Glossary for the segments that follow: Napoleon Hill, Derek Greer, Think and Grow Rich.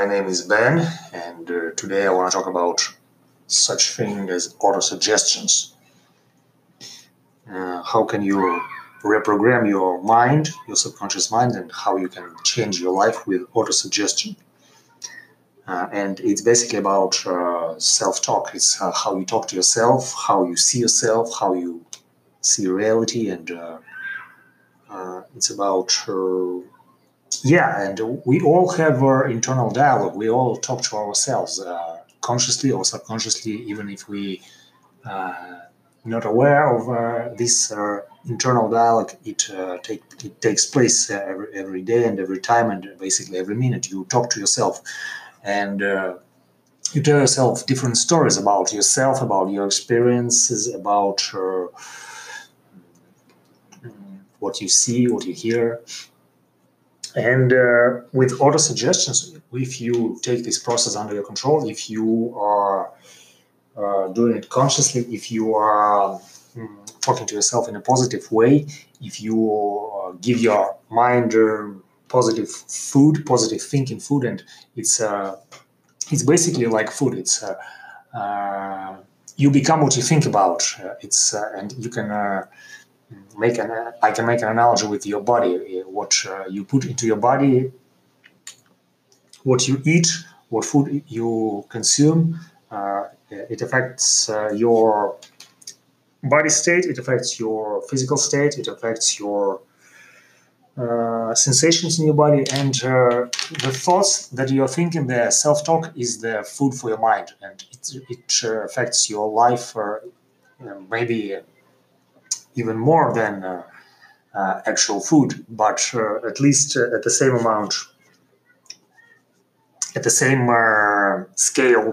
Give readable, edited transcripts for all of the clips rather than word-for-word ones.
My name is Ben, and today I want to talk about such thing as auto-suggestions. How can you reprogram your mind, your subconscious mind, and how you can change your life with auto-suggestion. And it's basically about self-talk. It's how you talk to yourself, how you see yourself, how you see reality, and it's about... and we all have our internal dialogue. We all talk to ourselves, consciously or subconsciously, even if we not aware of this internal dialogue. It takes place every day and every time, and basically every minute you talk to yourself, and you tell yourself different stories about yourself, about your experiences, about what you see, what you hear. And with auto-suggestions, if you take this process under your control, if you are doing it consciously, if you are talking to yourself in a positive way, if you give your mind positive food, positive thinking food, and it's basically like food. It's you become what you think about. And you can. I can make an analogy with your body. What you put into your body, what you eat, what food you consume, it affects your body state, it affects your physical state, it affects your sensations in your body, and the thoughts that you are thinking, the self-talk, is the food for your mind, and it affects your life maybe even more than actual food, but at least at the same amount, at the same scale.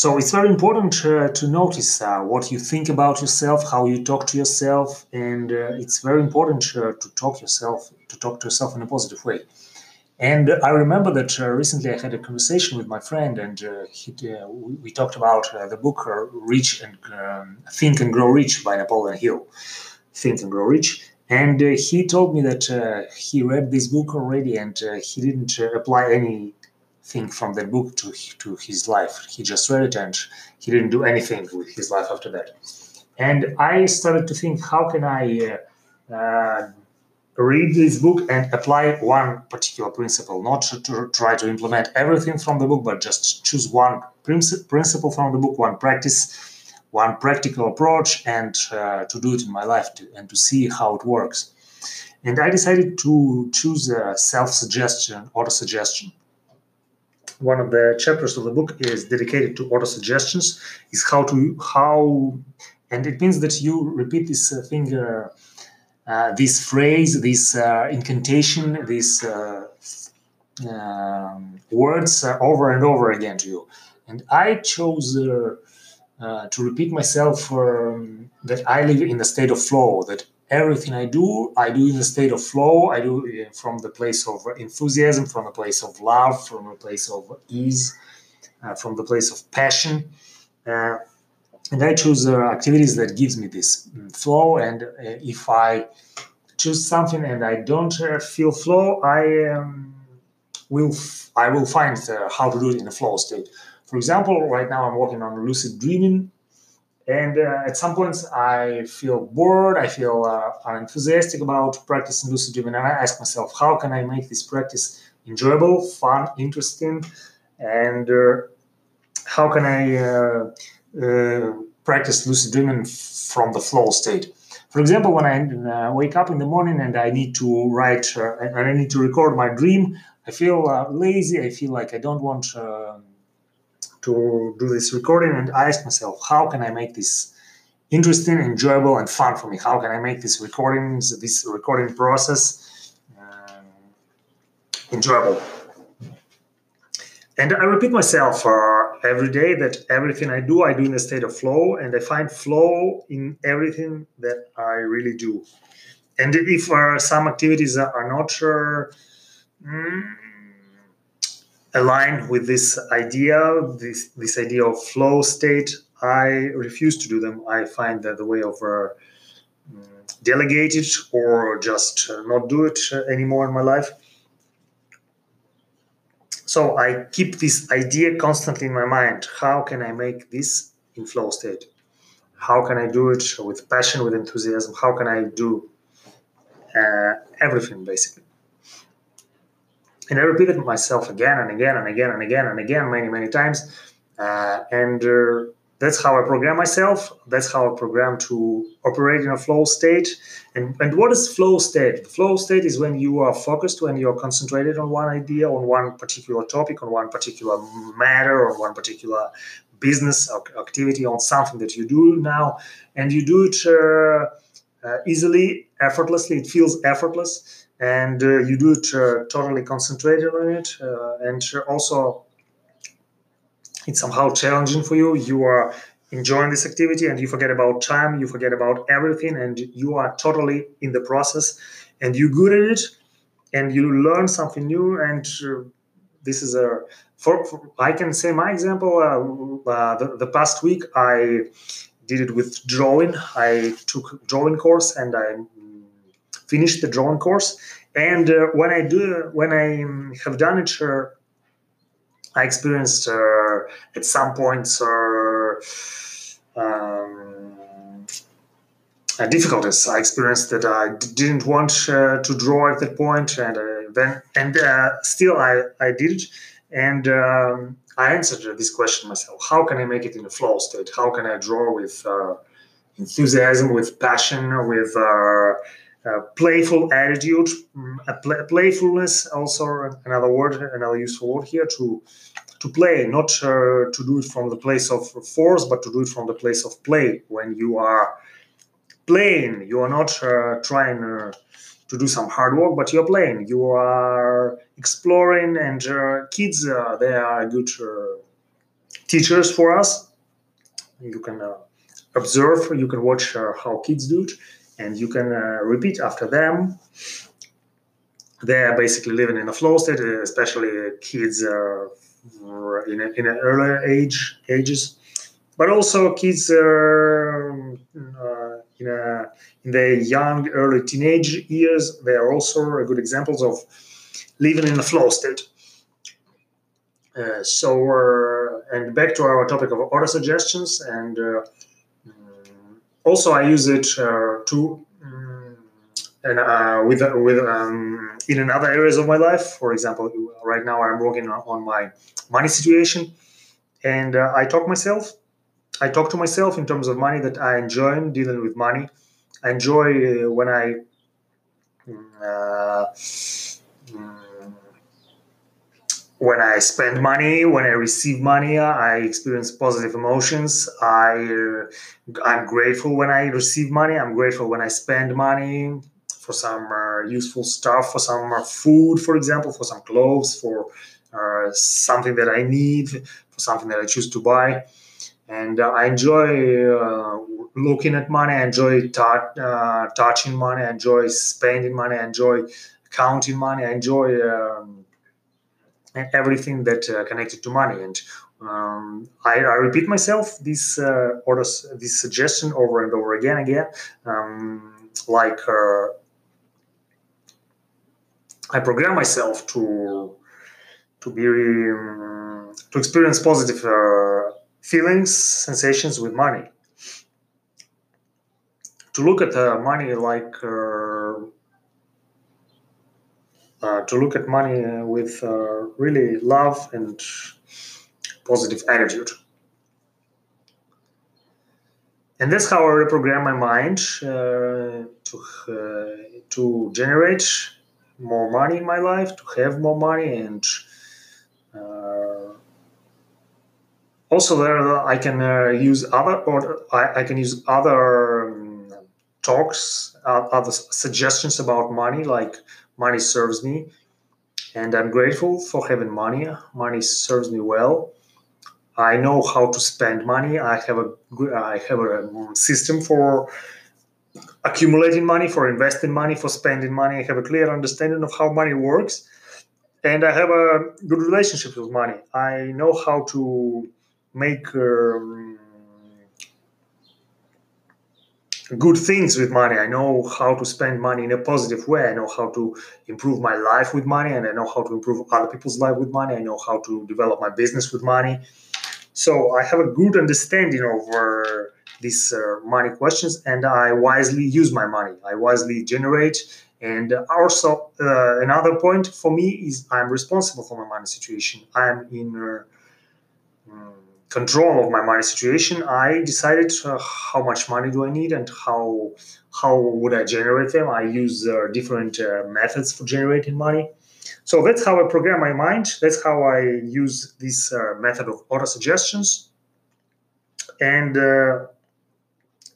So it's very important to notice what you think about yourself, how you talk to yourself, and it's very important to talk to yourself in a positive way. And I remember that recently I had a conversation with my friend, and we talked about the book Think and Grow Rich by Napoleon Hill. Think and Grow Rich. And he told me that he read this book already, and he didn't apply anything from that book to his life. He just read it, and he didn't do anything with his life after that. And I started to think, how can I... read this book and apply one particular principle, not to try to implement everything from the book, but just choose one principle from the book, one practice, one practical approach, and to do it in my life and to see how it works. And I decided to choose a self-suggestion, auto-suggestion. One of the chapters of the book is dedicated to auto-suggestions. Is how, and it means that you repeat this thing. This phrase, this incantation, these words over and over again to you. And I chose to repeat myself that I live in the state of flow, that everything I do in the state of flow, I do from the place of enthusiasm, from the place of love, from the place of ease, from the place of passion. And I choose activities that gives me this flow, and if I choose something and I don't feel flow, I will find how to do it in a flow state. For example, right now I'm working on lucid dreaming, and at some points I feel bored, I feel unenthusiastic about practicing lucid dreaming, and I ask myself, how can I make this practice enjoyable, fun, interesting, and how can I... practice lucid dreaming from the flow state. For example, when I wake up in the morning and I need to write and I need to record my dream, I feel lazy, I feel like I don't want to do this recording, and I ask myself, how can I make this interesting, enjoyable and fun for me? How can I make this recording process enjoyable? And I repeat myself every day that everything I do in a state of flow, and I find flow in everything that I really do. And if some activities are not aligned with this idea of flow state, I refuse to do them. I find that the way of delegate it or just not do it anymore in my life. So I keep this idea constantly in my mind. How can I make this in flow state? How can I do it with passion, with enthusiasm? How can I do everything, basically? And I repeated myself again and again, many times. That's how I program myself. That's how I program to operate in a flow state. And what is flow state? The flow state is when you are focused, when you're concentrated on one idea, on one particular topic, on one particular matter, on one particular business or activity, on something that you do now. And you do it easily, effortlessly. It feels effortless. And you do it totally concentrated on it. Also, it's somehow challenging for you. You are enjoying this activity and you forget about time, you forget about everything, and you are totally in the process and you're good at it and you learn something new. And this is I can say my example, the past week I did it with drawing. I took drawing course and I finished the drawing course. And when I have done it, I experienced at some points difficulties. I experienced that I didn't want to draw at that point, and still I did it. And I answered this question myself: how can I make it in a flow state? How can I draw with enthusiasm, with passion, with playful attitude, playfulness, also another useful word here, to play, not to do it from the place of force, but to do it from the place of play. When you are playing, you are not trying to do some hard work, but you're playing, you are exploring. And kids, they are good teachers for us. You can observe, you can watch how kids do it. And you can repeat after them. They're basically living in a flow state, especially kids in an earlier ages, but also kids in their young, early teenage years. They are also good examples of living in a flow state. And back to our topic of auto suggestions and. Also, I use it in other areas of my life. For example, right now I'm working on my money situation, and I talk to myself in terms of money, that I enjoy dealing with money. I enjoy when I spend money, when I receive money, I experience positive emotions. I'm grateful when I receive money. I'm grateful when I spend money for some useful stuff, for some food, for example, for some clothes, for something that I need, for something that I choose to buy. And I enjoy looking at money. I enjoy touching money. I enjoy spending money. I enjoy counting money. I enjoy... and everything that connected to money. And I repeat myself this suggestion over and over again. I program myself to experience positive feelings, sensations with money. To look at money with really love and positive attitude. And that's how I reprogram my mind to generate more money in my life, to have more money. And also there I can use other talks, other suggestions about money, like money serves me, and I'm grateful for having money. Money serves me well. I know how to spend money. I have a system for accumulating money, for investing money, for spending money. I have a clear understanding of how money works, and I have a good relationship with money. I know how to make good things with money. I know how to spend money in a positive way. I know how to improve my life with money, and I know how to improve other people's life with money. I know how to develop my business with money. So I have a good understanding over these money questions, and I wisely use my money. I wisely generate. And also another point for me is I'm responsible for my money situation. I'm in control of my money situation. I decided how much money do I need and how would I generate them. I use different methods for generating money. So that's how I program my mind. That's how I use this method of auto-suggestions. And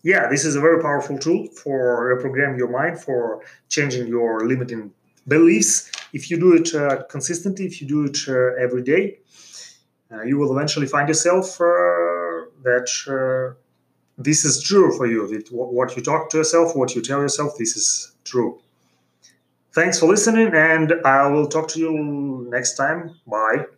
yeah, this is a very powerful tool for reprogram your mind, for changing your limiting beliefs. If you do it consistently, if you do it every day, you will eventually find yourself that this is true for you. That what you talk to yourself, what you tell yourself, this is true. Thanks for listening, and I will talk to you next time. Bye.